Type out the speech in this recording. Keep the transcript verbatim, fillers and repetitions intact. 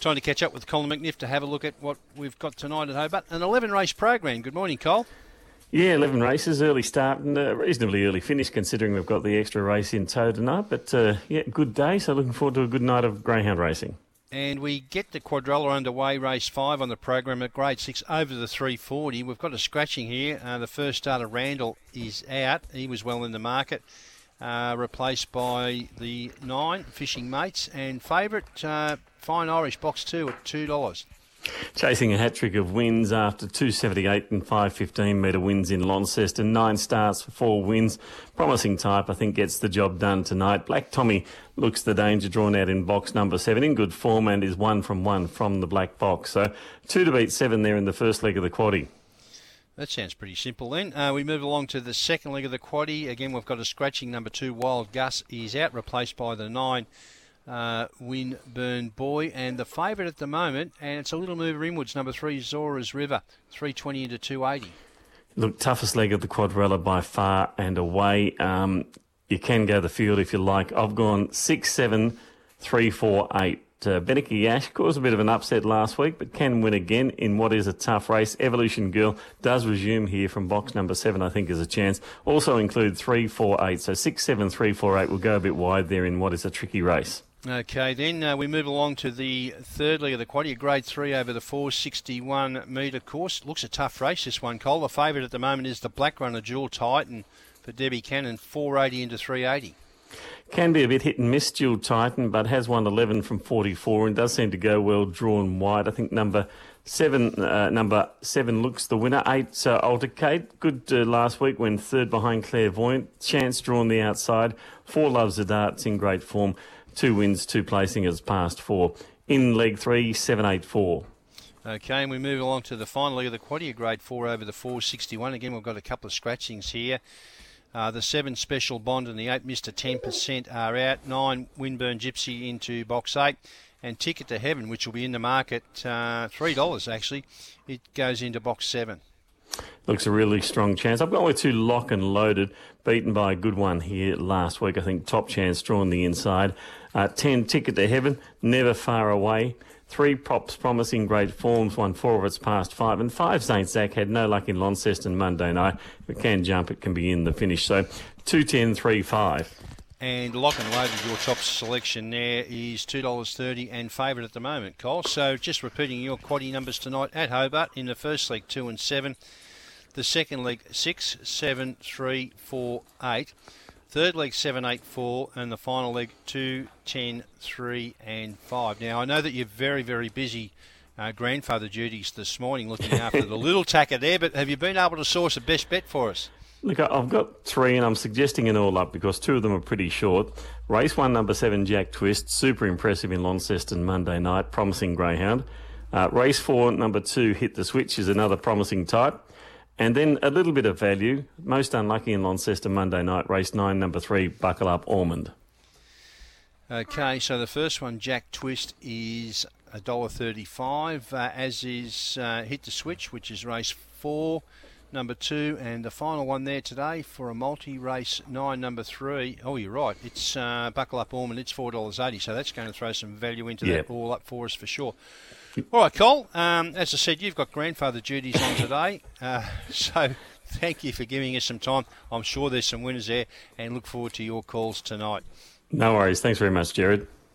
trying to catch up with Colin McNiff to have a look at what we've got tonight at Hobart. An eleven race program. Good morning, Cole. Yeah, eleven races, early start and a reasonably early finish considering we've got the extra race in tow tonight. But, uh, yeah, good day, so looking forward to a good night of greyhound racing. And we get the Quadrella underway, race five on the program at grade six over the three forty. We've got a scratching here. Uh, the first starter, Randall, is out. He was well in the market, uh, replaced by the nine, Fishing Mates, and favourite, uh, Fine Irish, box two at two dollars. Chasing a hat-trick of wins after two seventy-eight and five fifteen metre wins in Launceston. Nine starts for four wins. Promising type, I think, gets the job done tonight. Black Tommy looks the danger drawn out in box number seven in good form and is one from one from the black box. So two to beat seven there in the first leg of the quaddie. That sounds pretty simple then. Uh, we move along to the second leg of the quaddie. Again, we've got a scratching number two. Wild Gus is out, replaced by the nine. Uh, Winburn Boy, and the favourite at the moment, and it's a little mover inwards, number three, Zora's River, three twenty into two eighty. Look, toughest leg of the Quadrella by far and away. Um, you can go the field if you like. I've gone six, seven, three, four, eight. Uh, Beniki Ash caused a bit of an upset last week, but can win again in what is a tough race. Evolution Girl does resume here from box number seven, I think, is a chance. Also include three, four, eight. So six, seven, three, four, eight will go a bit wide there in what is a tricky race. Okay, then uh, we move along to the third leg of the quaddie, grade three over the four sixty-one metre course. Looks a tough race, this one, Cole. The favourite at the moment is the black runner, Jewel Titan, for Debbie Cannon, four eighty into three eighty. Can be a bit hit and miss, Jewel Titan, but has won eleven from forty-four and does seem to go well drawn wide. I think number seven uh, number seven looks the winner. Eight's uh, Alter Kate. Good uh, last week when third behind Clairvoyant. Chance drawn the outside. Four Loves the Darts in great form. Two wins, two placing as past four. In leg three, seven, eight, four. Okay, and we move along to the final leg of the quaddie, grade four over the four sixty-one. Again, we've got a couple of scratchings here. Uh, the seven, Special Bond, and the eight, Mister ten percent, are out. Nine, Winburn Gypsy into box eight. And Ticket to Heaven, which will be in the market, uh, three dollars actually. It goes into box seven. Looks a really strong chance. I've gone with two, Lock and Loaded, beaten by a good one here last week. I think top chance drawn the inside. Uh, ten, Ticket to Heaven, never far away. Three, Props, promising great forms, won four of its past five. And five, Saint Zach, had no luck in Launceston Monday night. If it can jump, it can be in the finish. So two, ten, three, five. And Lock and Loaded, your top selection there, is two dollars thirty and favourite at the moment, Cole. So just repeating your quaddie numbers tonight at Hobart in the first leg, two and seven. The second leg, six, seven, three, four, eight. Third leg, seven, eight, four. And the final leg, two, ten, three, and five. Now, I know that you're very, very busy uh, grandfather duties this morning looking after the little tacker there, but have you been able to source a best bet for us? Look, I've got three, and I'm suggesting an all-up because two of them are pretty short. Race one, number seven, Jack Twist, super impressive in Launceston Monday night, promising greyhound. Uh, race four, number two, Hit the Switch, is another promising type. And then a little bit of value, most unlucky in Launceston Monday night, race nine, number three, Buckle Up Ormond. Okay, so the first one, Jack Twist, is one dollar thirty-five, uh, as is uh, Hit the Switch, which is race four. Number two, and the final one there today for a multi-race nine, number three. Oh, you're right. It's uh, Buckle Up Ormond. It's four dollars eighty, so that's going to throw some value into yep. that all up for us for sure. All right, Cole, um, as I said, you've got grandfather duties on today, uh, so thank you for giving us some time. I'm sure there's some winners there, and look forward to your calls tonight. No worries. Thanks very much, Jared.